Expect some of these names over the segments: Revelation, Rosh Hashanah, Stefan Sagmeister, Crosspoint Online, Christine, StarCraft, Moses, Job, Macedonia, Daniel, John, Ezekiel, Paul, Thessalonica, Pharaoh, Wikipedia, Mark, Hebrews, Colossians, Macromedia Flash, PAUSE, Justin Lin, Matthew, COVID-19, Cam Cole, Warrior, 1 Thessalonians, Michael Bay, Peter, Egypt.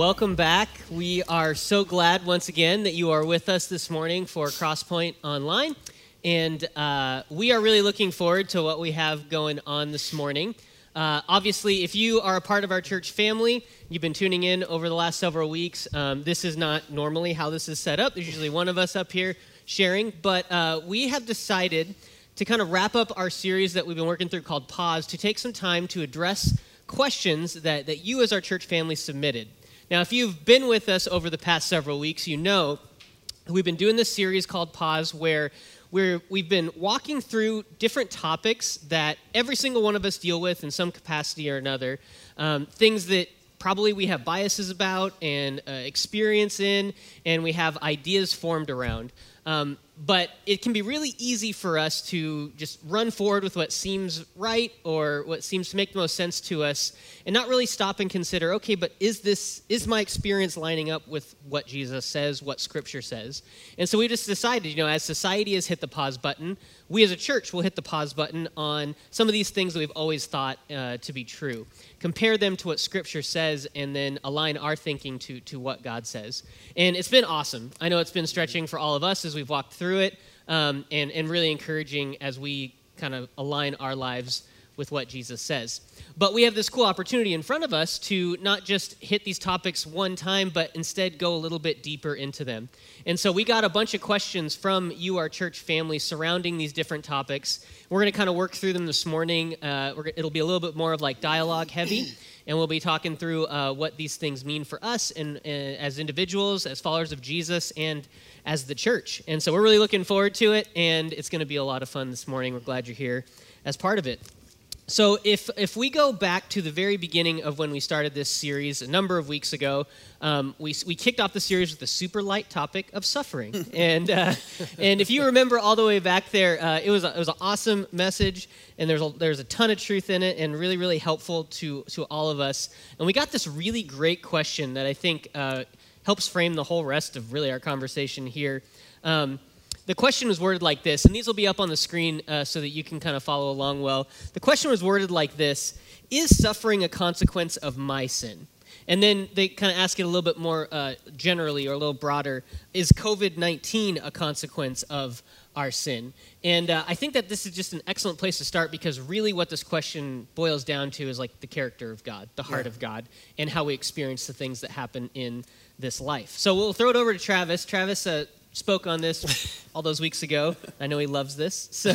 welcome back. We are so glad once again that you are with us this morning for Crosspoint Online. And we are really looking forward to what we have going on this morning. Obviously, if you are a part of our church family, you've been tuning in over the last several weeks. This is not normally how this is set up. There's usually one of us up here sharing. But we have decided to kind of wrap up our series that we've been working through called PAUSE to take some time to address questions that you as our church family submitted. Now, if you've been with us over the past several weeks, you know we've been doing this series called Pause where we've been walking through different topics that every single one of us deal with in some capacity or another, things that probably we have biases about and experience in, and we have ideas formed around. But it can be really easy for us to just run forward with what seems right or what seems to make the most sense to us and not really stop and consider, okay, but is my experience lining up with what Jesus says, what Scripture says? And so we just decided, you know, as society has hit the pause button, we as a church will hit the pause button on some of these things that we've always thought to be true. Compare them to what Scripture says and then align our thinking to what God says. And it's been awesome. I know it's been stretching for all of us as we've walked through it, and really encouraging as we kind of align our lives with what Jesus says. But we have this cool opportunity in front of us to not just hit these topics one time, but instead go a little bit deeper into them. And so we got a bunch of questions from you, our church family, surrounding these different topics. We're going to kind of work through them this morning. It'll be a little bit more of like dialogue heavy, and we'll be talking through what these things mean for us and as individuals, as followers of Jesus, and as the church. And so we're really looking forward to it, and it's going to be a lot of fun this morning. We're glad you're here as part of it. So if we go back to the very beginning of when we started this series a number of weeks ago, we kicked off the series with the super light topic of suffering. And if you remember all the way back there, it was an awesome message, and there's a ton of truth in it and really, really helpful to all of us. And we got this really great question that I think helps frame the whole rest of really our conversation here. The question was worded like this, and these will be up on the screen so that you can kind of follow along well. The question was worded like this: is suffering a consequence of my sin? And then they kind of ask it a little bit more generally or a little broader. Is COVID-19 a consequence of our sin? And I think that this is just an excellent place to start, because really what this question boils down to is like the character of God, the heart of God, and how we experience the things that happen in this life. So we'll throw it over to Travis. Travis, spoke on this all those weeks ago. I know he loves this. So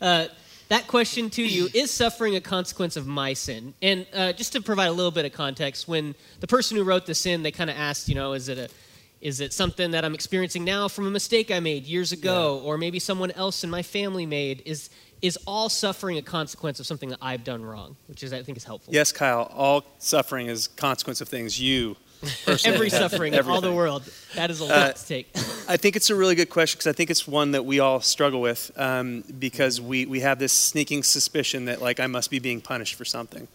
that question to you, is suffering a consequence of my sin? And just to provide a little bit of context, when the person who wrote this in, they kind of asked, you know, is it something that I'm experiencing now from a mistake I made years ago, or maybe someone else in my family made? Is all suffering a consequence of something that I've done wrong? Which is, I think, is helpful. Yes, Kyle, all suffering is a consequence of things you personally. Every suffering in all the world. That is a lot to take. I think it's a really good question, because I think it's one that we all struggle with, because we have this sneaking suspicion that, like, I must be being punished for something,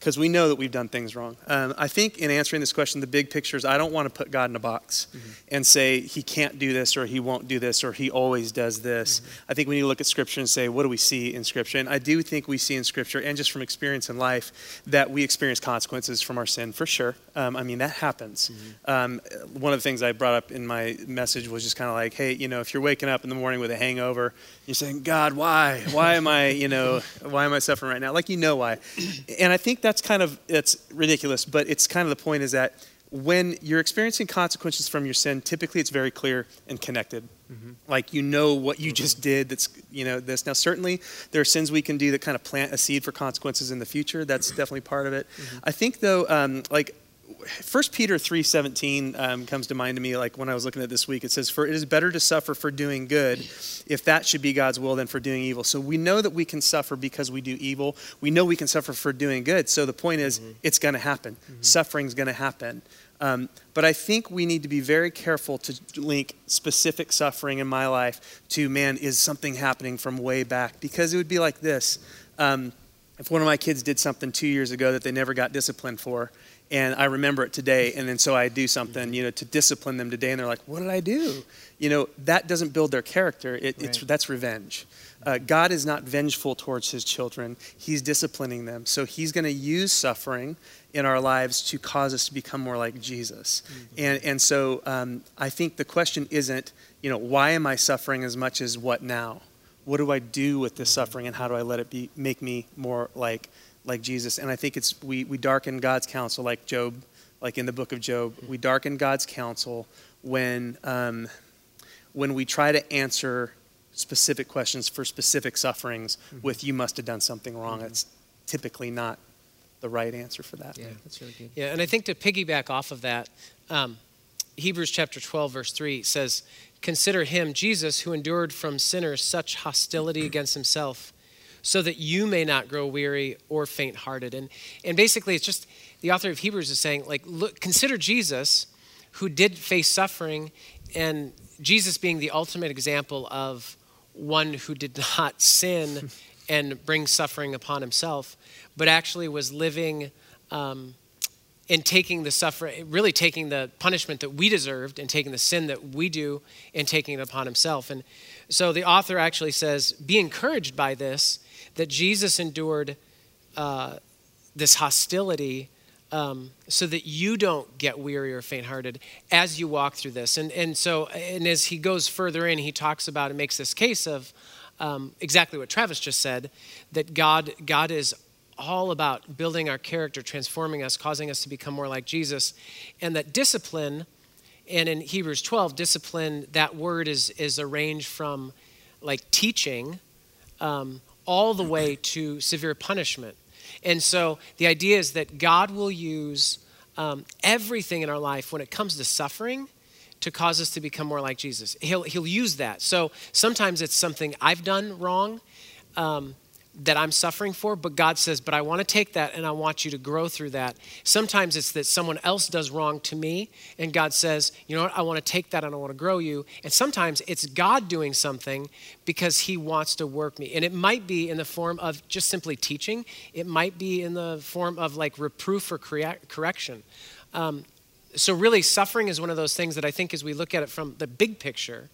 because we know that we've done things wrong. I think in answering this question, the big picture is I don't want to put God in a box and say he can't do this or he won't do this or he always does this. I think we need to look at Scripture and say, what do we see in Scripture? And I do think we see in Scripture, and just from experience in life, that we experience consequences from our sin for sure. I mean, that happens. One of the things I brought up in my message was just kind of like, hey, you know, if you're waking up in the morning with a hangover, you're saying, God, why? Why am I, you know, why am I suffering right now? Like, you know why. And I think that's ridiculous, but it's kind of the point is that when you're experiencing consequences from your sin, typically it's very clear and connected. Like, you know what you just did that's, you know, this. Now, certainly there are sins we can do that kind of plant a seed for consequences in the future. That's definitely part of it. I think, though, like, 1 Peter 3:17 comes to mind to me, like, when I was looking at this week. It says, for it is better to suffer for doing good, if that should be God's will, than for doing evil. So we know that we can suffer because we do evil. We know we can suffer for doing good. So the point is, it's going to happen. Suffering's going to happen. But I think we need to be very careful to link specific suffering in my life to, man, is something happening from way back? Because it would be like this. If one of my kids did something 2 years ago that they never got disciplined for, and I remember it today, and then so I do something, you know, to discipline them today, and they're like, what did I do? You know, that doesn't build their character. That's revenge. God is not vengeful towards his children. He's disciplining them. So he's going to use suffering in our lives to cause us to become more like Jesus. And so I think the question isn't, you know, why am I suffering as much as what now? What do I do with this suffering, and how do I let it be make me more like Jesus? And I think it's we darken God's counsel, like Job, like in the book of Job. We darken God's counsel when we try to answer specific questions for specific sufferings with "you must have done something wrong." It's typically not the right answer for that. Yeah, that's really good. Yeah, and I think to piggyback off of that, Hebrews chapter 12, verse 3 says, "Consider him, Jesus, who endured from sinners such hostility against himself, so that you may not grow weary or faint-hearted." And basically, it's just the author of Hebrews is saying, like, look, consider Jesus, who did face suffering, and Jesus being the ultimate example of one who did not sin and bring suffering upon himself, but actually was living and taking the suffering, really taking the punishment that we deserved and taking the sin that we do and taking it upon himself. And so the author actually says, be encouraged by this, that Jesus endured this hostility so that you don't get weary or faint-hearted as you walk through this. And so as he goes further in, he talks about and makes this case of exactly what Travis just said, that God is all about building our character, transforming us, causing us to become more like Jesus. And that discipline, and in Hebrews 12, discipline, that word is a range from like teaching all the way to severe punishment. And so the idea is that God will use everything in our life when it comes to suffering to cause us to become more like Jesus. He'll use that. So sometimes it's something I've done wrong, that I'm suffering for, but God says, but I want to take that and I want you to grow through that. Sometimes it's that someone else does wrong to me and God says, you know what, I want to take that and I want to grow you. And sometimes it's God doing something because he wants to work me. And it might be in the form of just simply teaching. It might be in the form of like reproof or correction. So really suffering is one of those things that I think as we look at it from the big picture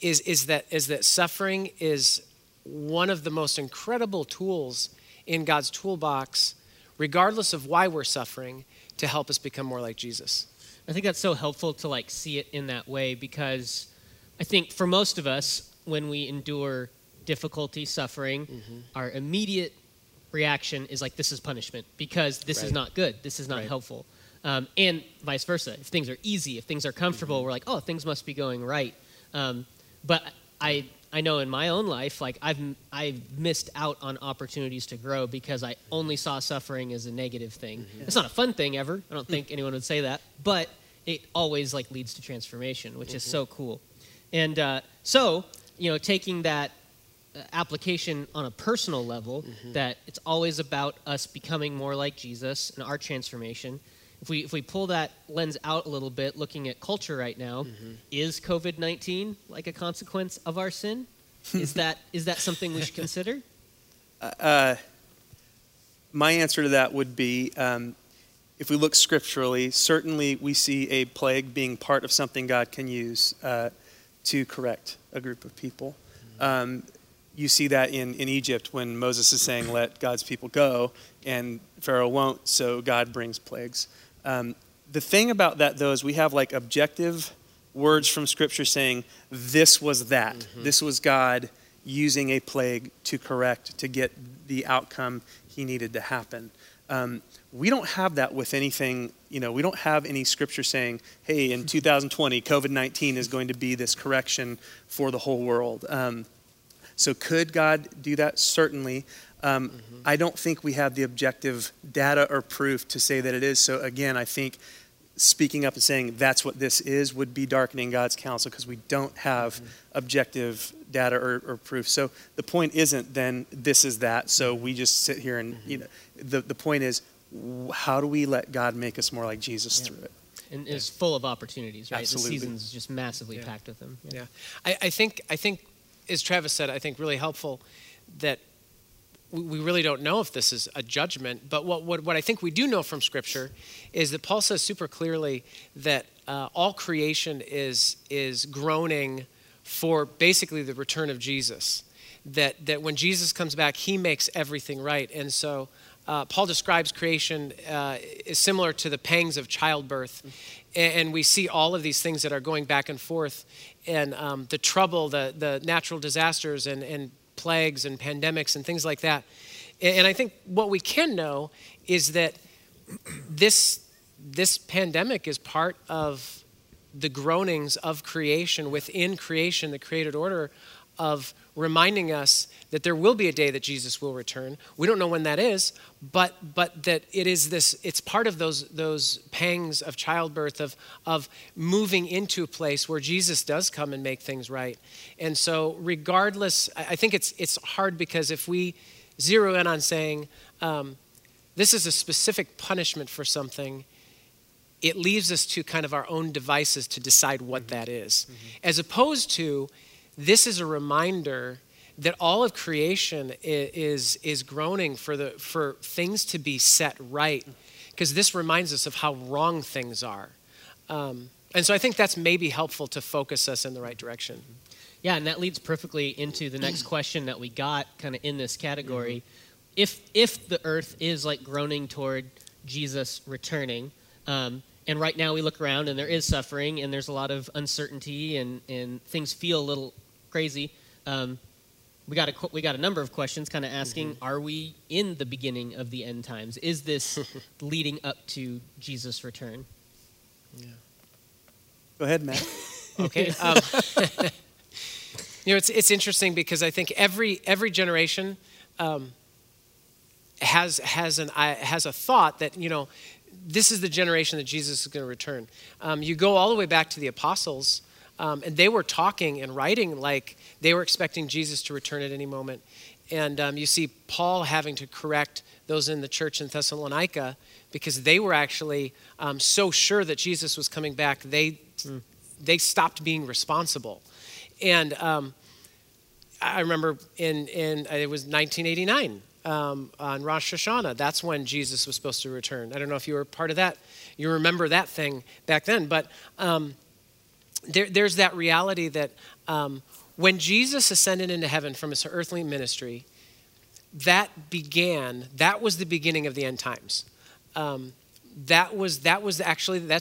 is that suffering is one of the most incredible tools in God's toolbox, regardless of why we're suffering, to help us become more like Jesus. I think that's so helpful to like see it in that way, because I think for most of us, when we endure difficulty, suffering, our immediate reaction is like, this is punishment, because this is not good, this is not helpful. And vice versa, if things are easy, if things are comfortable, we're like, oh, things must be going right. But I know in my own life, like I've missed out on opportunities to grow because I only saw suffering as a negative thing. It's not a fun thing ever. I don't think anyone would say that, but it always like leads to transformation, which is so cool. And so, you know, taking that application on a personal level, that it's always about us becoming more like Jesus and our transformation. If we pull that lens out a little bit, looking at culture right now, is COVID-19 like a consequence of our sin? Is that something we should consider? My answer to that would be, if we look scripturally, certainly we see a plague being part of something God can use to correct a group of people. You see that in Egypt when Moses is saying, let God's people go, and Pharaoh won't, so God brings plagues. The thing about that, though, is we have like objective words from Scripture saying, this was that. This was God using a plague to correct, to get the outcome he needed to happen. We don't have that with anything, you know, we don't have any Scripture saying, hey, in 2020, COVID-19 is going to be this correction for the whole world. So could God do that? Certainly. I don't think we have the objective data or proof to say that it is. So again, I think speaking up and saying that's what this is would be darkening God's counsel because we don't have objective data or proof. So the point isn't then this is that. So we just sit here and you know, the point is how do we let God make us more like Jesus through it? And it's full of opportunities, right? Absolutely. The season's just massively packed with them. I think as Travis said, I think really helpful that we really don't know if this is a judgment, but what I think we do know from Scripture is that Paul says super clearly that all creation is groaning for basically the return of Jesus, that when Jesus comes back, he makes everything right. And so Paul describes creation is similar to the pangs of childbirth. And we see all of these things that are going back and forth, and the trouble, the natural disasters and plagues and pandemics and things like that. And I think what we can know is that this pandemic is part of the groanings of creation within creation, the created order, of reminding us that there will be a day that Jesus will return. We don't know when that is, but that it is this, it's part of those pangs of childbirth, of moving into a place where Jesus does come and make things right. And so regardless, I think it's hard, because if we zero in on saying, this is a specific punishment for something, it leaves us to kind of our own devices to decide what that is. Mm-hmm. As opposed to, this is a reminder that all of creation is groaning for things to be set right, because this reminds us of how wrong things are. And so I think that's maybe helpful to focus us in the right direction. Yeah, and that leads perfectly into the next question that we got kind of in this category. Mm-hmm. If the earth is like groaning toward Jesus returning, and right now we look around and there is suffering and there's a lot of uncertainty and things feel a little crazy. We got a number of questions kind of asking, mm-hmm. Are we in the beginning of the end times? Is this leading up to Jesus' return? Yeah. Go ahead, Matt. Okay. It's interesting, because I think every generation has a thought that, this is the generation that Jesus is going to return. You go all the way back to the apostles, and they were talking and writing like they were expecting Jesus to return at any moment. And you see Paul having to correct those in the church in Thessalonica, because they were actually so sure that Jesus was coming back, they stopped being responsible. And I remember it was 1989. On Rosh Hashanah, that's when Jesus was supposed to return. I don't know if you were part of that. You remember that thing back then. But there's that reality that when Jesus ascended into heaven from his earthly ministry, that was the beginning of the end times. That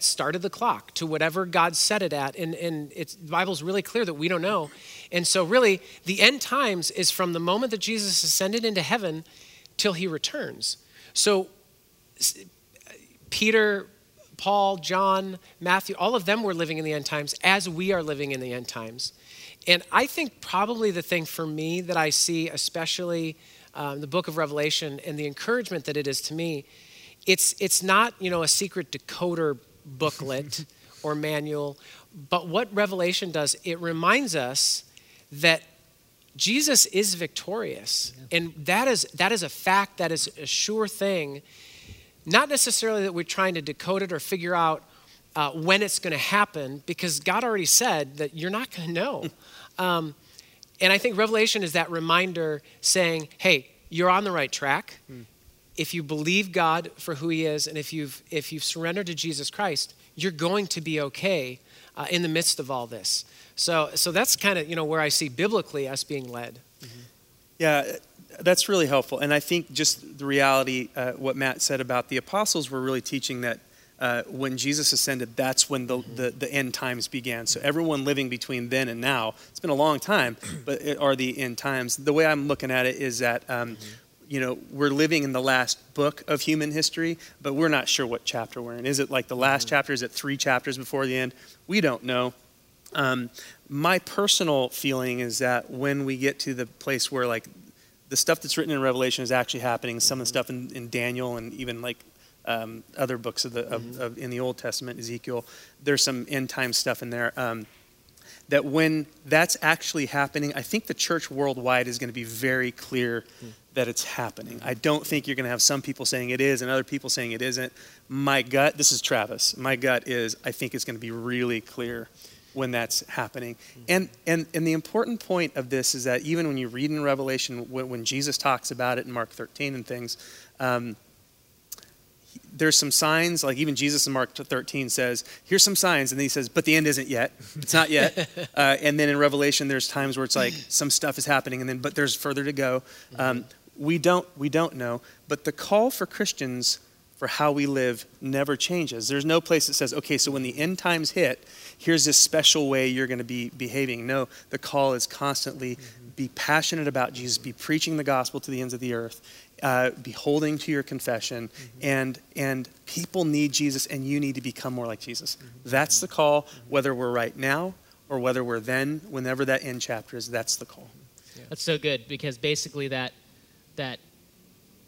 started the clock to whatever God set it at. And the Bible's really clear that we don't know. And so really, the end times is from the moment that Jesus ascended into heaven till he returns. So Peter, Paul, John, Matthew, all of them were living in the end times as we are living in the end times. And I think probably the thing for me that I see, especially the book of Revelation and the encouragement that it is to me, It's not, a secret decoder booklet or manual, but what Revelation does, it reminds us that Jesus is victorious. Yeah. And that is a fact, that is a sure thing. Not necessarily that we're trying to decode it or figure out when it's going to happen, because God already said that you're not going to know. And I think Revelation is that reminder saying, hey, you're on the right track. Mm. If you believe God for who he is, and if you've surrendered to Jesus Christ, you're going to be okay in the midst of all this. So that's kind of, where I see biblically us being led. Mm-hmm. Yeah, that's really helpful. And I think just the reality, what Matt said about the apostles were really teaching that when Jesus ascended, that's when the end times began. So everyone living between then and now, it's been a long time, but it are the end times. The way I'm looking at it is that we're living in the last book of human history, but we're not sure what chapter we're in. Is it like the last chapter? Is it 3 chapters before the end? We don't know. My personal feeling is that when we get to the place where like the stuff that's written in Revelation is actually happening, some of the stuff in Daniel and even like other books of in the Old Testament, Ezekiel, there's some end time stuff in there. That when that's actually happening, I think the church worldwide is going to be very clear that it's happening. I don't think you're going to have some people saying it is and other people saying it isn't. My gut, this is Travis, my gut is I think it's going to be really clear when that's happening. And the important point of this is that even when you read in Revelation, when Jesus talks about it in Mark 13 and things, there's some signs, like even Jesus in Mark 13 says, here's some signs, and then he says, but the end isn't yet. It's not yet. And then in Revelation, there's times where it's like some stuff is happening, and then but there's further to go. We don't know, but the call for Christians for how we live never changes. There's no place that says, okay, so when the end times hit, here's this special way you're going to be behaving. No, the call is constantly be passionate about Jesus, be preaching the gospel to the ends of the earth, be holding to your confession, and people need Jesus, and you need to become more like Jesus. That's the call, whether we're right now or whether we're then, whenever that end chapter is, that's the call. Yeah. That's so good, because basically that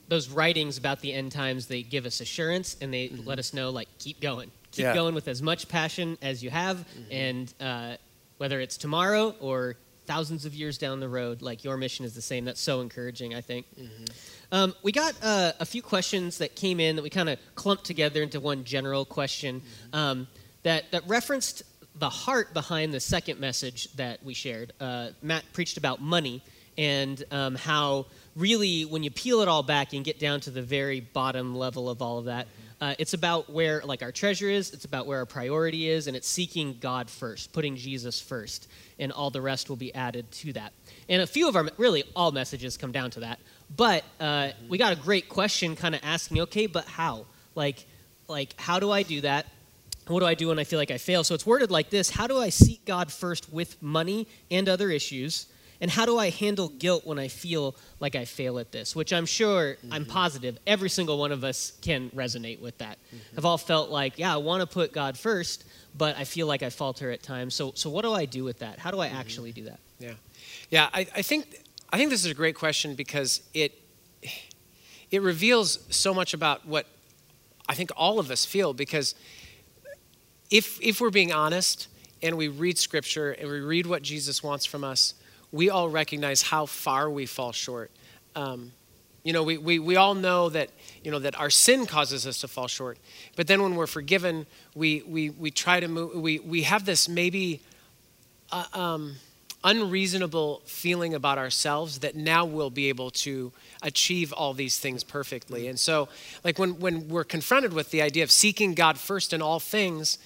those writings about the end times, they give us assurance, and they let us know, like, keep going. Keep going with as much passion as you have, and whether it's tomorrow or thousands of years down the road, like, your mission is the same. That's so encouraging, I think. We got a few questions that came in that we kind of clumped together into one general question that referenced the heart behind the second message that we shared. Matt preached about money and how really, when you peel it all back and get down to the very bottom level of all of that, it's about where, like, our treasure is, it's about where our priority is, and it's seeking God first, putting Jesus first, and all the rest will be added to that. And a few of our, really, all messages come down to that. But we got a great question kind of asking, okay, but how? Like, how do I do that? What do I do when I feel like I fail? So it's worded like this: how do I seek God first with money and other issues? And how do I handle guilt when I feel like I fail at this? Which I'm sure, I'm positive, every single one of us can resonate with that. I've all felt like, I want to put God first, but I feel like I falter at times. So what do I do with that? How do I actually do that? Yeah. I think this is a great question, because it reveals so much about what I think all of us feel. Because if we're being honest, and we read Scripture and we read what Jesus wants from us, we all recognize how far we fall short. We all know that, that our sin causes us to fall short. But then when we're forgiven, we try to move. We have this maybe unreasonable feeling about ourselves that now we'll be able to achieve all these things perfectly. And so, like, when we're confronted with the idea of seeking God first in all things,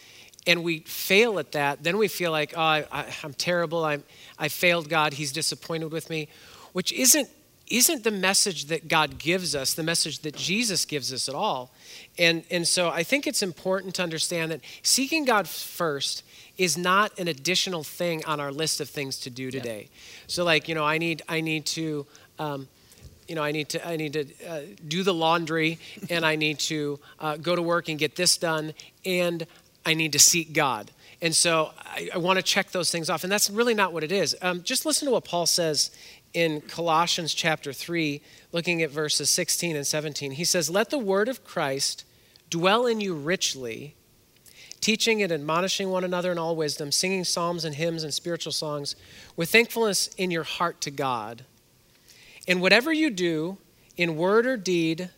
and we fail at that, then we feel like, oh, I'm terrible. I failed God. He's disappointed with me, which isn't the message that God gives us, the message that Jesus gives us at all. And so I think it's important to understand that seeking God first is not an additional thing on our list of things to do today. Yeah. So, like, I need to. I need to do the laundry, and I need to go to work and get this done, and I need to seek God. And so I want to check those things off. And that's really not what it is. Just listen to what Paul says in Colossians chapter 3, looking at verses 16 and 17. He says, "Let the word of Christ dwell in you richly, teaching and admonishing one another in all wisdom, singing psalms and hymns and spiritual songs with thankfulness in your heart to God. And whatever you do in word or deed,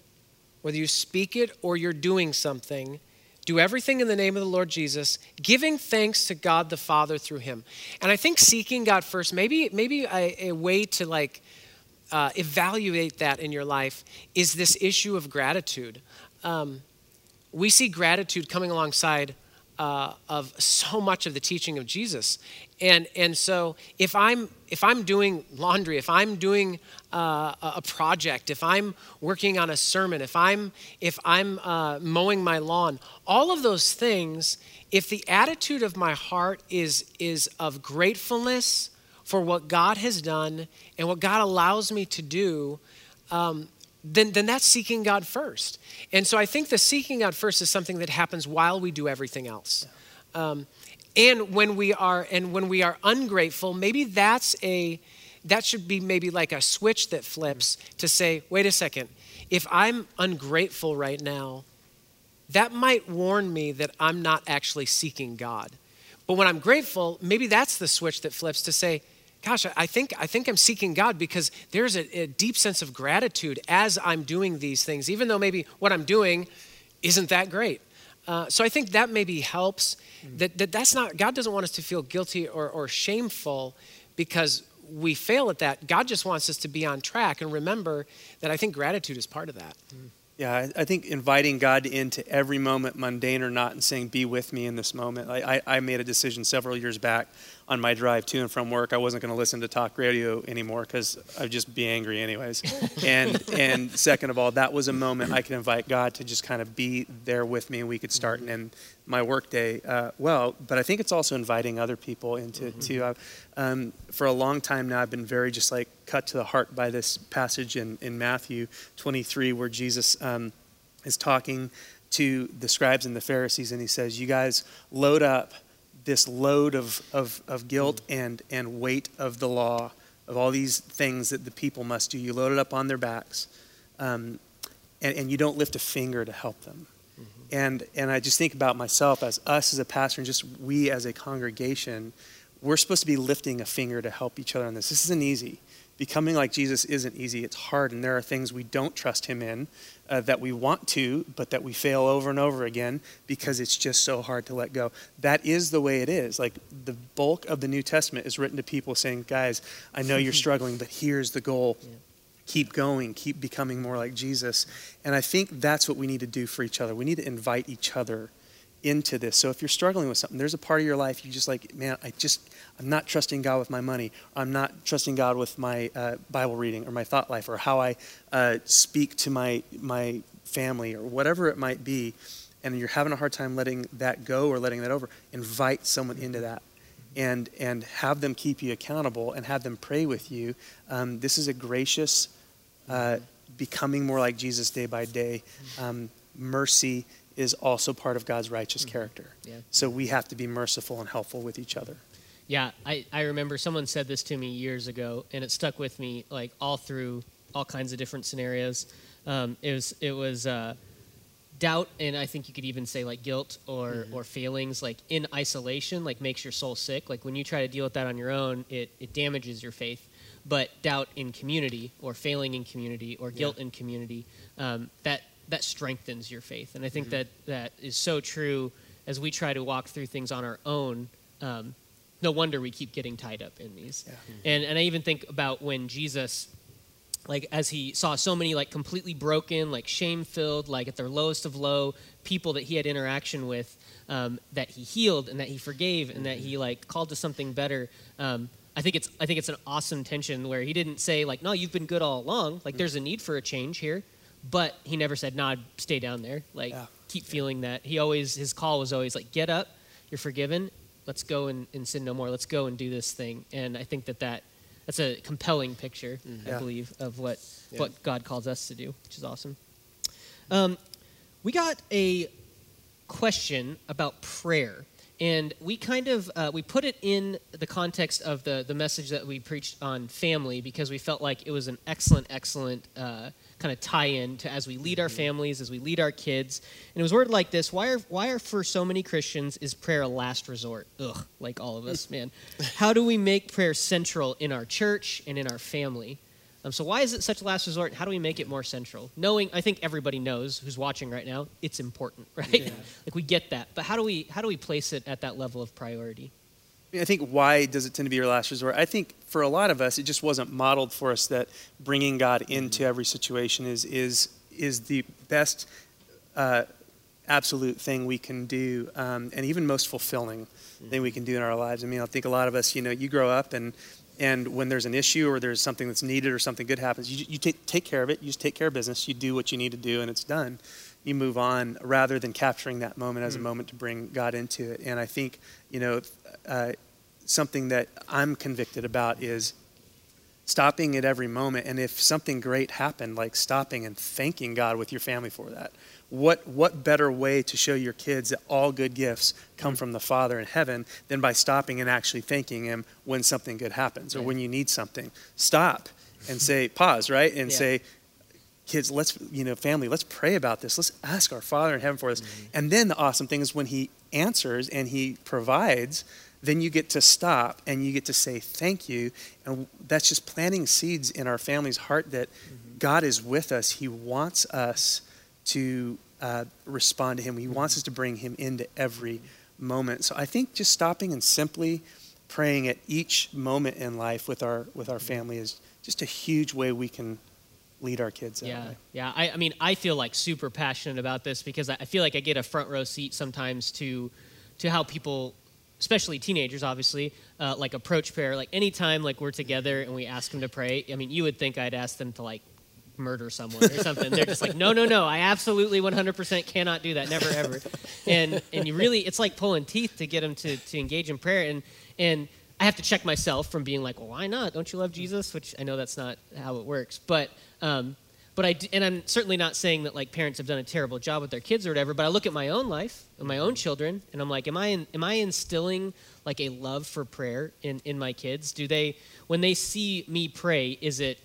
whether you speak it or you're doing something, do everything in the name of the Lord Jesus, giving thanks to God the Father through him." And I think seeking God first, maybe a way to, like, evaluate that in your life is this issue of gratitude. We see gratitude coming alongside of so much of the teaching of Jesus. And so if I'm doing laundry, if I'm doing a project, if I'm working on a sermon, if I'm mowing my lawn, all of those things, if the attitude of my heart is of gratefulness for what God has done and what God allows me to do, then that's seeking God first. And so I think the seeking God first is something that happens while we do everything else. And when we are ungrateful, maybe that should be maybe like a switch that flips to say, wait a second, if I'm ungrateful right now, that might warn me that I'm not actually seeking God. But when I'm grateful, maybe that's the switch that flips to say, gosh, I think I'm seeking God, because there's a deep sense of gratitude as I'm doing these things, even though maybe what I'm doing isn't that great. So I think that maybe helps. That's not, God doesn't want us to feel guilty or shameful because we fail at that. God just wants us to be on track and remember that I think gratitude is part of that. Yeah, I think inviting God into every moment, mundane or not, and saying, be with me in this moment. I made a decision several years back on my drive to and from work. I wasn't going to listen to talk radio anymore because I'd just be angry anyways. And second of all, that was a moment I could invite God to just kind of be there with me, and we could start and end my work day well. But I think it's also inviting other people into it too. For a long time now, I've been very just like cut to the heart by this passage in Matthew 23 where Jesus is talking to the scribes and the Pharisees, and he says, you guys load up this load of guilt and weight of the law, of all these things that the people must do. You load it up on their backs and you don't lift a finger to help them. And I just think about myself as us as a pastor and just we as a congregation, we're supposed to be lifting a finger to help each other on this. This isn't easy. Becoming like Jesus isn't easy. It's hard, and there are things we don't trust him in that we want to, but that we fail over and over again because it's just so hard to let go. That is the way it is. Like the bulk of the New Testament is written to people saying, guys, I know you're struggling, but here's the goal. Yeah. Keep going, keep becoming more like Jesus. And I think that's what we need to do for each other. We need to invite each other into this. So if you're struggling with something, there's a part of your life you just like, man, I'm not trusting God with my money. I'm not trusting God with my Bible reading or my thought life or how I speak to my family or whatever it might be. And you're having a hard time letting that go or letting that over. Invite someone into that and have them keep you accountable and have them pray with you. This is a gracious becoming more like Jesus day by day. Mercy is also part of God's righteous character. Yeah. So we have to be merciful and helpful with each other. Yeah, I remember someone said this to me years ago, and it stuck with me like all through all kinds of different scenarios. It was doubt, and I think you could even say like guilt or feelings like in isolation, like makes your soul sick. Like when you try to deal with that on your own, it damages your faith. But doubt in community or failing in community or guilt in community, that strengthens your faith. And I think that is so true as we try to walk through things on our own. No wonder we keep getting tied up in these. Yeah. And I even think about when Jesus, like as he saw so many like completely broken, like shame-filled, like at their lowest of low people that he had interaction with, that he healed and that he forgave and that he like called to something better. I think it's an awesome tension where he didn't say like, no, you've been good all along. Like there's a need for a change here. But he never said, nah, stay down there. Like, keep feeling that. His call was always like, get up, you're forgiven. Let's go and sin no more. Let's go and do this thing. And I think that's a compelling picture, I believe, of what God calls us to do, which is awesome. We got a question about prayer. And we kind of, we put it in the context of the message that we preached on family because we felt like it was an excellent kind of tie-in to as we lead our families, as we lead our kids. And it was worded like this: why are for so many Christians is prayer a last resort? Ugh, like all of us, man. How do we make prayer central in our church and in our family? So why is it such a last resort? How do we make it more central? Knowing, I think everybody knows who's watching right now, it's important, right? Yeah. Like we get that, but how do we place it at that level of priority? I think why does it tend to be your last resort? I think for a lot of us, it just wasn't modeled for us that bringing God into every situation is the best absolute thing we can do, and even most fulfilling thing we can do in our lives. I mean, I think a lot of us, you know, you grow up and when there's an issue or there's something that's needed or something good happens, you take care of it. You just take care of business. You do what you need to do, and it's done. You move on rather than capturing that moment as a moment to bring God into it. And I think, you know, something that I'm convicted about is stopping at every moment. And if something great happened, like stopping and thanking God with your family for that. What better way to show your kids that all good gifts come from the Father in heaven than by stopping and actually thanking him when something good happens or when you need something? Stop and say, pause, right? And say, kids, let's, you know, family, let's pray about this. Let's ask our Father in heaven for this. And then the awesome thing is when he answers and he provides, then you get to stop and you get to say thank you. And that's just planting seeds in our family's heart that God is with us. He wants us to respond to him. He wants us to bring him into every moment. So I think just stopping and simply praying at each moment in life with our family is just a huge way we can lead our kids that way. Yeah. I mean, I feel like super passionate about this because I feel like I get a front row seat sometimes to how people, especially teenagers, obviously, like approach prayer. Like anytime like we're together and we ask them to pray, I mean, you would think I'd ask them to like murder someone or something. They're just like, no, I absolutely 100% cannot do that. Never, ever. And you really, it's like pulling teeth to get them to engage in prayer. And I have to check myself from being like, well, why not? Don't you love Jesus? Which I know that's not how it works. But I do, and I'm certainly not saying that like parents have done a terrible job with their kids or whatever, but I look at my own life and my own children and I'm like, am I instilling like a love for prayer in my kids? Do they, when they see me pray, is it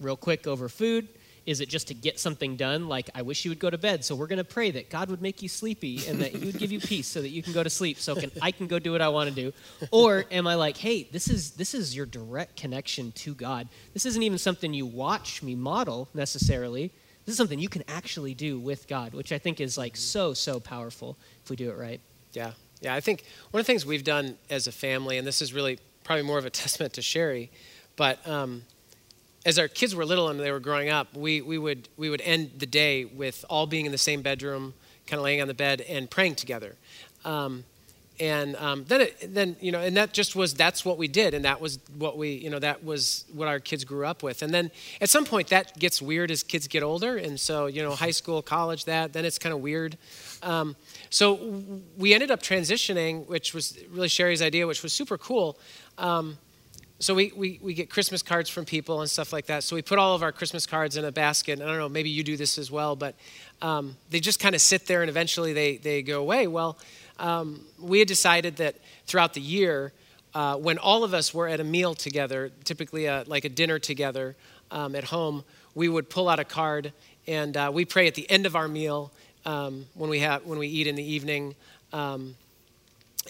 real quick over food? Is it just to get something done? Like, I wish you would go to bed, so we're going to pray that God would make you sleepy and that he would give you peace so that you can go to sleep so I can go do what I want to do. Or am I like, hey, this is your direct connection to God. This isn't even something you watch me model necessarily. This is something you can actually do with God, which I think is like so powerful if we do it right. Yeah. Yeah, I think one of the things we've done as a family, and this is really probably more of a testament to Sherry, but as our kids were little and they were growing up, we would end the day with all being in the same bedroom, kind of laying on the bed and praying together, and that just was, that's what we did, and that was what we, you know, that was what our kids grew up with. And then at some point that gets weird as kids get older, and so, you know, high school, college, then it's kind of weird. So we ended up transitioning, which was really Sherry's idea, which was super cool. So we get Christmas cards from people and stuff like that. So we put all of our Christmas cards in a basket. And I don't know, maybe you do this as well, but they just kind of sit there and eventually they go away. Well, we had decided that throughout the year, when all of us were at a meal together, typically like a dinner together at home, we would pull out a card and we pray at the end of our meal when we eat in the evening.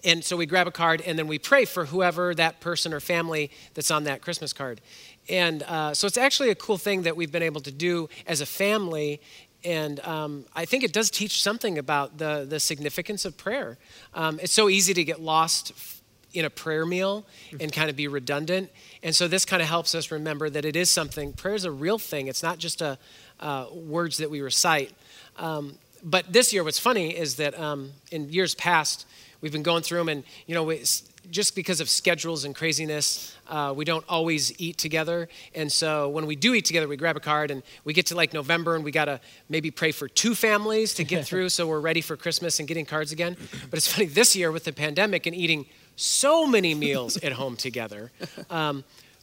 And so we grab a card and then we pray for whoever that person or family that's on that Christmas card. And so it's actually a cool thing that we've been able to do as a family. And I think it does teach something about the significance of prayer. It's so easy to get lost in a prayer meal and kind of be redundant. And so this kind of helps us remember that it is something, prayer is a real thing. It's not just words that we recite. But this year, what's funny is that in years past, we've been going through them, and you know, just because of schedules and craziness, we don't always eat together. And so when we do eat together, we grab a card, and we get to like November, and we gotta maybe pray for two families to get through, so we're ready for Christmas and getting cards again. But it's funny this year with the pandemic and eating so many meals at home together.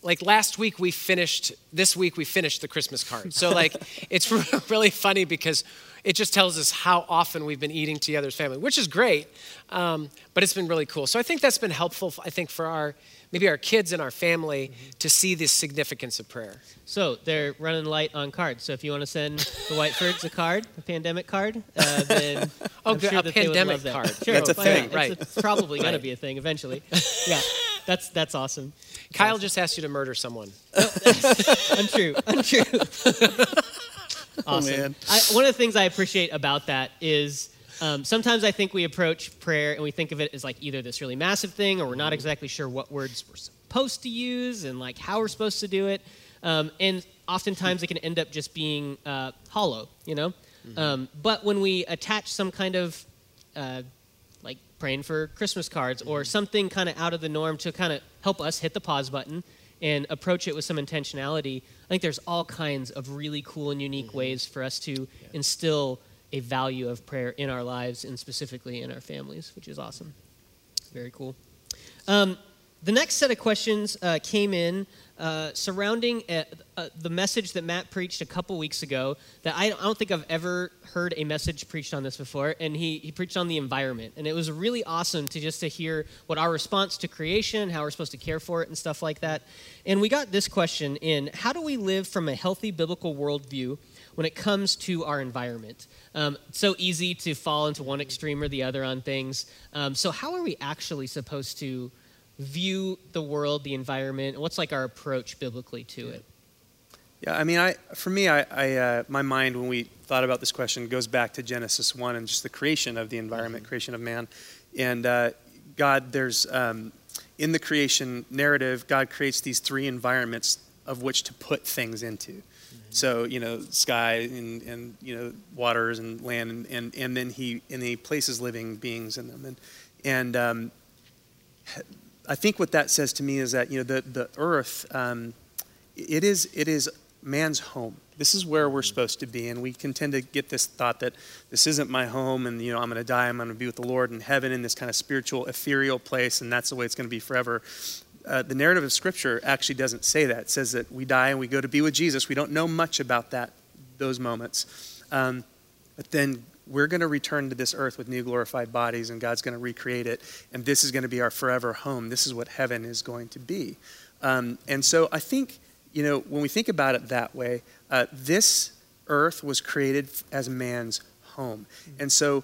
Like this week we finished the Christmas card. So like, it's really funny because it just tells us how often we've been eating together as family, which is great, but it's been really cool. So I think that's been helpful, I think, for maybe our kids and our family to see the significance of prayer. So they're running light on cards. So if you want to send the Whitefords a card, a pandemic card, then I'm sure that they would love that. Card. Sure, that's a thing, yeah, right? It's probably going to be a thing eventually. Yeah, that's awesome. Kyle just asked you to murder someone. No, untrue. Awesome. Oh, man. One of the things I appreciate about that is sometimes I think we approach prayer and we think of it as like either this really massive thing or we're not exactly sure what words we're supposed to use and like how we're supposed to do it. And oftentimes it can end up just being hollow, you know? Mm-hmm. But when we attach some kind of like praying for Christmas cards or something kind of out of the norm to kind of help us hit the pause button and approach it with some intentionality, I think there's all kinds of really cool and unique ways for us to instill a value of prayer in our lives and specifically in our families, which is awesome. Very cool. The next set of questions came in surrounding the message that Matt preached a couple weeks ago that I don't think I've ever heard a message preached on this before, and he preached on the environment. And it was really awesome to hear what our response to creation, how we're supposed to care for it and stuff like that. And we got this question in, how do we live from a healthy biblical worldview when it comes to our environment? It's so easy to fall into one extreme or the other on things. So how are we actually supposed to view the world, the environment, and what's like our approach biblically to it? Yeah, I mean, for me, my mind, when we thought about this question, goes back to Genesis 1 and just the creation of the environment, creation of man. And God, there's, in the creation narrative, God creates these three environments of which to put things into. Mm-hmm. So, you know, sky and you know, waters and land, and then he places living beings in them. And I think what that says to me is that, you know, the earth, it is man's home. This is where we're supposed to be, and we can tend to get this thought that this isn't my home, and, you know, I'm going to die, I'm going to be with the Lord in heaven in this kind of spiritual, ethereal place, and that's the way it's going to be forever. The narrative of Scripture actually doesn't say that. It says that we die and we go to be with Jesus. We don't know much about that, those moments. But then we're going to return to this earth with new glorified bodies, and God's going to recreate it, and this is going to be our forever home. This is what heaven is going to be. And so I think, you know, when we think about it that way, this earth was created as man's home. And so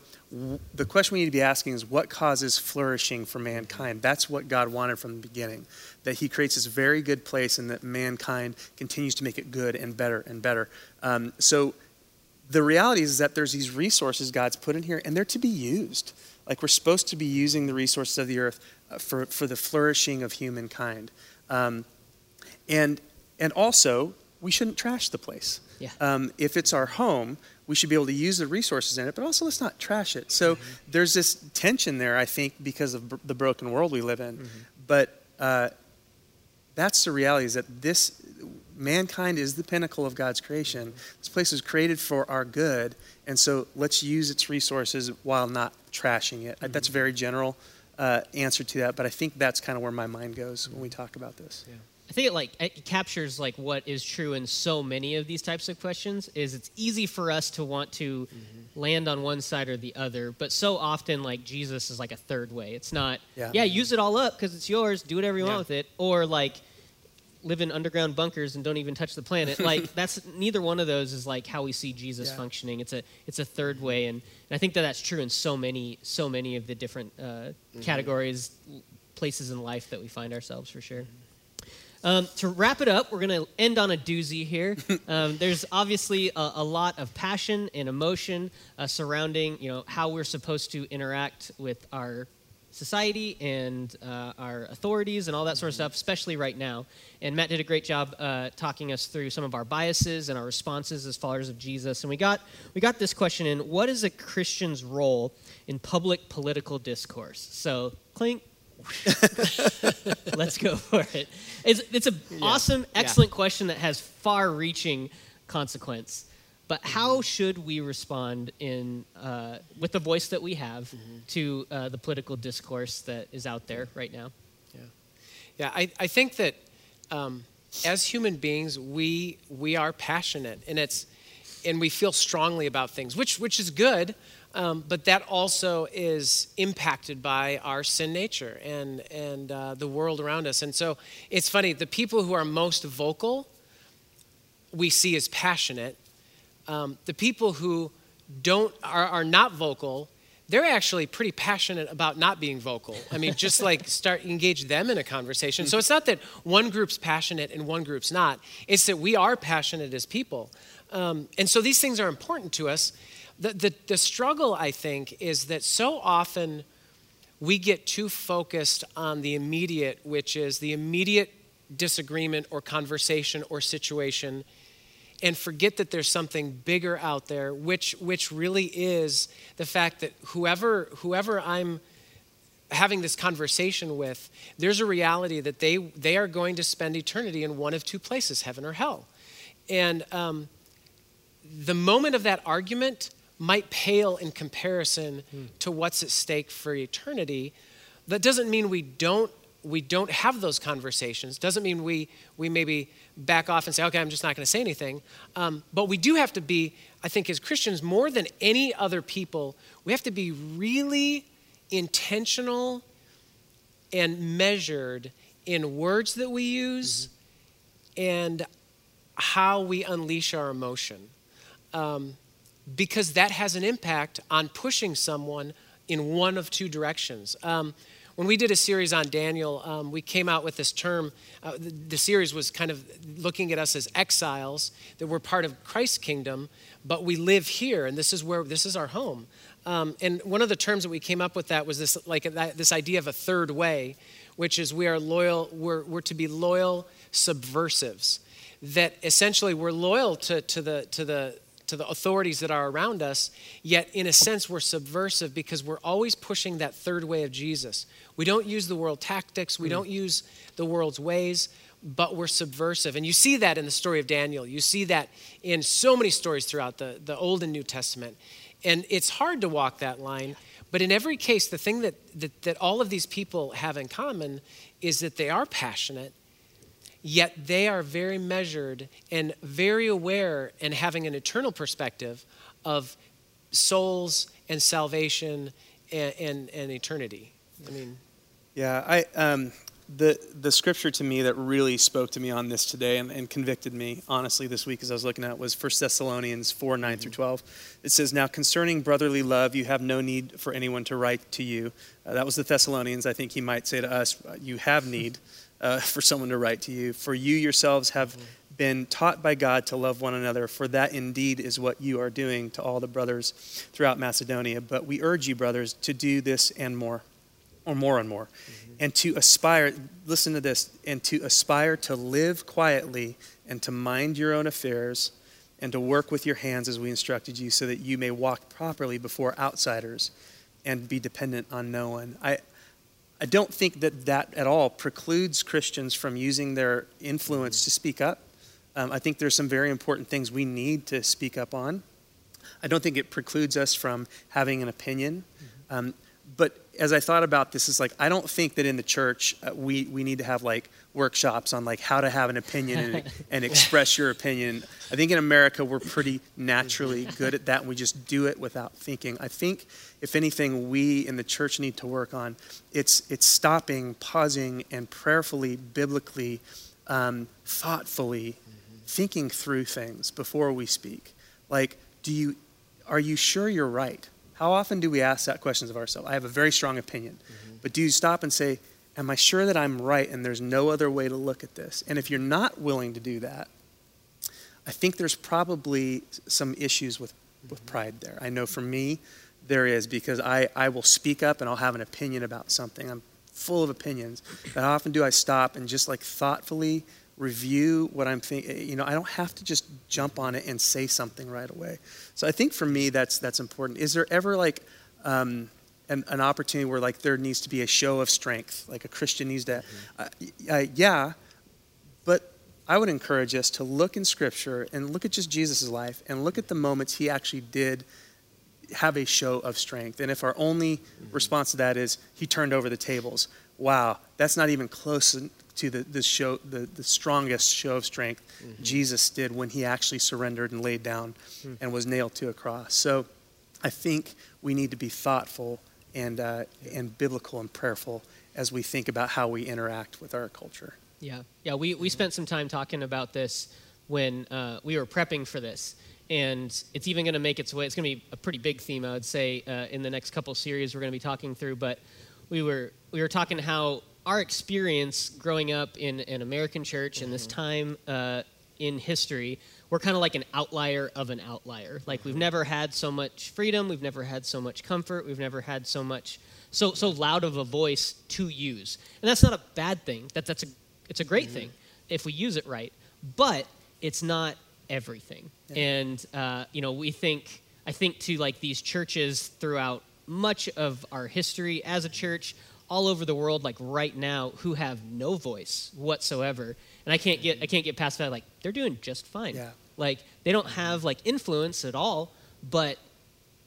the question we need to be asking is, what causes flourishing for mankind? That's what God wanted from the beginning, that he creates this very good place and that mankind continues to make it good and better and better. So the reality is that there's these resources God's put in here, and they're to be used. Like, we're supposed to be using the resources of the earth for the flourishing of humankind. And also, we shouldn't trash the place. Yeah. If it's our home, we should be able to use the resources in it, but also let's not trash it. So there's this tension there, I think, because of the broken world we live in. Mm-hmm. But that's the reality, is that this mankind is the pinnacle of God's creation. Mm-hmm. This place was created for our good, and so let's use its resources while not trashing it. Mm-hmm. That's a very general answer to that, but I think that's kind of where my mind goes when we talk about this. Yeah. I think it captures like what is true in so many of these types of questions. Is it's easy for us to want to land on one side or the other, but so often like Jesus is like a third way. It's not, use it all up because it's yours, do whatever you want with it, or like live in underground bunkers and don't even touch the planet. Like that's neither one of those is like how we see Jesus functioning. It's a third way, and I think that that's true in so many of the different categories, places in life that we find ourselves for sure. To wrap it up, we're going to end on a doozy here. There's obviously a lot of passion and emotion surrounding, you know, how we're supposed to interact with our society and our authorities and all that sort of stuff, especially right now. And Matt did a great job talking us through some of our biases and our responses as followers of Jesus. And we got this question in: what is a Christian's role in public political discourse? So, clink. Let's go for it. It's an awesome, excellent question that has far-reaching consequence. But how should we respond in with the voice that we have to the political discourse that is out there right now? Yeah. I think that as human beings, we are passionate, and we feel strongly about things, which is good. But that also is impacted by our sin nature and the world around us. And so it's funny, the people who are most vocal, we see as passionate. The people who are not vocal, they're actually pretty passionate about not being vocal. I mean, just like engage them in a conversation. So it's not that one group's passionate and one group's not. It's that we are passionate as people. And so these things are important to us. The struggle, I think, is that so often we get too focused on the immediate, which is the immediate disagreement or conversation or situation, and forget that there's something bigger out there, which really is the fact that whoever I'm having this conversation with, there's a reality that they are going to spend eternity in one of two places, heaven or hell. And the moment of that argument might pale in comparison to what's at stake for eternity. That doesn't mean we don't have those conversations. Doesn't mean we maybe back off and say, okay, I'm just not going to say anything. But we do have to be, I think, as Christians, more than any other people, we have to be really intentional and measured in words that we use and how we unleash our emotion. Because that has an impact on pushing someone in one of two directions. When we did a series on Daniel, we came out with this term. The series was kind of looking at us as exiles, that we're part of Christ's kingdom, but we live here, and this is our home. And one of the terms that we came up with that was this, like this idea of a third way, which is we are loyal. We're to be loyal subversives. That essentially we're loyal to the authorities that are around us, yet in a sense we're subversive because we're always pushing that third way of Jesus. We don't use the world tactics, we don't use the world's ways, but we're subversive. And you see that in the story of Daniel. You see that in so many stories throughout the Old and New Testament. And it's hard to walk that line, but in every case, the thing that all of these people have in common is that they are passionate, yet they are very measured and very aware and having an eternal perspective of souls and salvation and eternity. I mean, yeah, the scripture to me that really spoke to me on this today and convicted me honestly this week as I was looking at it was 1 Thessalonians 4, 9 through 12. It says, "Now concerning brotherly love, you have no need for anyone to write to you." That was the Thessalonians. I think he might say to us, "You have need." For someone to write to you. "For you yourselves have been taught by God to love one another, for that indeed is what you are doing to all the brothers throughout Macedonia. But we urge you, brothers, to do this and more, or more and more, and to aspire," listen to this, "and to aspire to live quietly and to mind your own affairs and to work with your hands as we instructed you, so that you may walk properly before outsiders and be dependent on no one." I don't think that at all precludes Christians from using their influence to speak up. I think there's some very important things we need to speak up on. I don't think it precludes us from having an opinion. But as I thought about this, it's like, I don't think that in the church we need to have like workshops on like how to have an opinion and express your opinion. I think in America, we're pretty naturally good at that. And we just do it without thinking. I think if anything, we in the church need to work on, it's stopping, pausing, and prayerfully, biblically, thoughtfully thinking through things before we speak. Like, are you sure you're right? How often do we ask that questions of ourselves? I have a very strong opinion, but do you stop and say, am I sure that I'm right and there's no other way to look at this? And if you're not willing to do that, I think there's probably some issues with pride there. I know for me, there is, because I will speak up and I'll have an opinion about something. I'm full of opinions, but how often do I stop and just like thoughtfully review what I'm thinking? You know, I don't have to just jump on it and say something right away. So I think for me, that's important. Is there ever like an opportunity where like there needs to be a show of strength, like a Christian needs to, yeah, but I would encourage us to look in scripture and look at just Jesus's life and look at the moments he actually did have a show of strength. And if our only response to that is he turned over the tables, wow, that's not even close to the strongest show of strength Jesus did when he actually surrendered and laid down and was nailed to a cross. So I think we need to be thoughtful and biblical and prayerful as we think about how we interact with our culture. Yeah. We spent some time talking about this when we were prepping for this, and it's even going to make its way. It's going to be a pretty big theme, I would say, in the next couple series we're going to be talking through. But we were talking how our experience growing up in an American church in this time in history, we're kind of like an outlier of an outlier. Like, we've never had so much freedom. We've never had so much comfort. We've never had so much, so loud of a voice to use. And that's not a bad thing. It's a great thing if we use it right. But it's not everything. Yeah. And, I think to like these churches throughout much of our history as a church, all over the world, like right now, who have no voice whatsoever. And I can't get past that. Like, they're doing just fine. Yeah. Like, they don't have like influence at all, but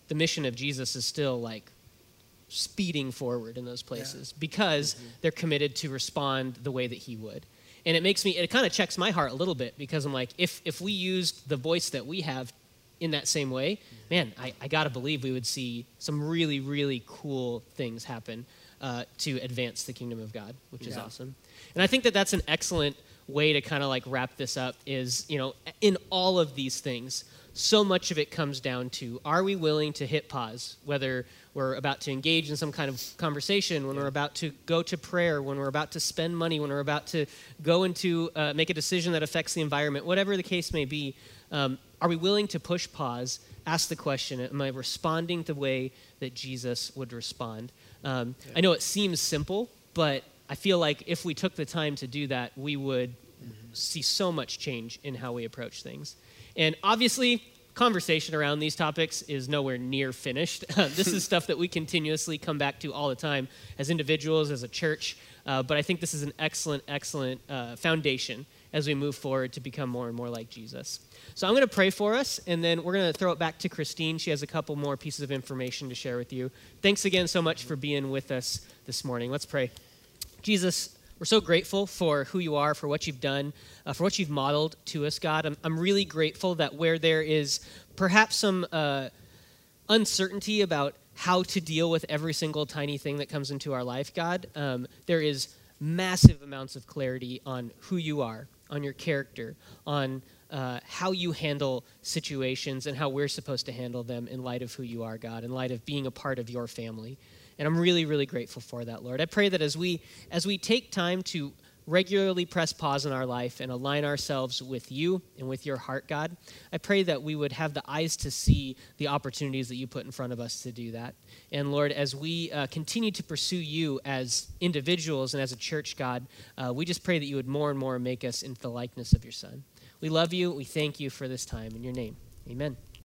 the mission of Jesus is still like speeding forward in those places because they're committed to respond the way that he would. And it kind of checks my heart a little bit, because I'm like, if we used the voice that we have in that same way, man, I gotta believe we would see some really, really cool things happen to advance the kingdom of God, which is awesome. And I think that that's an excellent way to kind of like wrap this up is, you know, in all of these things, so much of it comes down to, are we willing to hit pause, whether we're about to engage in some kind of conversation, when we're about to go to prayer, when we're about to spend money, when we're about to go into make a decision that affects the environment, whatever the case may be, are we willing to push pause, ask the question, am I responding the way that Jesus would respond? I know it seems simple, but I feel like if we took the time to do that, we would see so much change in how we approach things. And obviously, conversation around these topics is nowhere near finished. This is stuff that we continuously come back to all the time as individuals, as a church. But I think this is an excellent, excellent foundation as we move forward to become more and more like Jesus. So I'm going to pray for us, and then we're going to throw it back to Christine. She has a couple more pieces of information to share with you. Thanks again so much for being with us this morning. Let's pray. Jesus, we're so grateful for who you are, for what you've done, for what you've modeled to us, God. I'm really grateful that where there is perhaps some uncertainty about how to deal with every single tiny thing that comes into our life, God, there is massive amounts of clarity on who you are, on your character, on how you handle situations and how we're supposed to handle them in light of who you are, God, in light of being a part of your family. And I'm really, really grateful for that, Lord. I pray that as we take time to regularly press pause in our life and align ourselves with you and with your heart, God, I pray that we would have the eyes to see the opportunities that you put in front of us to do that. And Lord, as we continue to pursue you as individuals and as a church, God, we just pray that you would more and more make us into the likeness of your Son. We love you. We thank you for this time. In your name, amen.